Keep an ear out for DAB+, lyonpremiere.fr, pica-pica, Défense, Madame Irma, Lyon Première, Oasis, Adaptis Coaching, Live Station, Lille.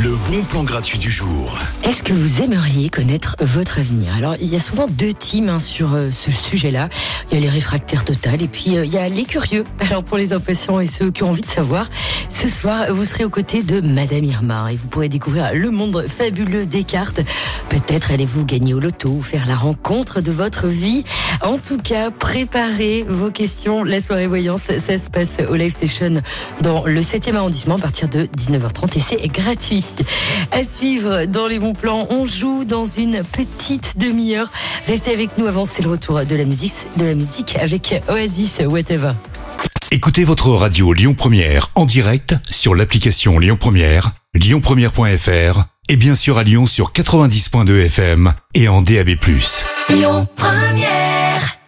Le bon plan gratuit du jour. Est-ce que vous aimeriez connaître votre avenir ? Alors, il y a souvent deux teams sur ce sujet-là. Il y a les réfractaires totales et puis il y a les curieux. Alors, pour les impatients et ceux qui ont envie de savoir, ce soir, vous serez aux côtés de Madame Irma et vous pourrez découvrir le monde fabuleux des cartes. Peut-être allez-vous gagner au loto ou faire la rencontre de votre vie. En tout cas, préparez vos questions. La soirée voyance, ça se passe au Live Station dans le 7e arrondissement à partir de 19h30 et c'est gratuit. À suivre dans les bons plans, on joue dans une petite demi-heure. Restez avec nous avant, c'est le retour de la musique avec Oasis, Whatever. Écoutez votre radio Lyon Première en direct sur l'application Lyon Première, lyonpremiere.fr et bien sûr à Lyon sur 90.2 FM et en DAB+. Lyon Première.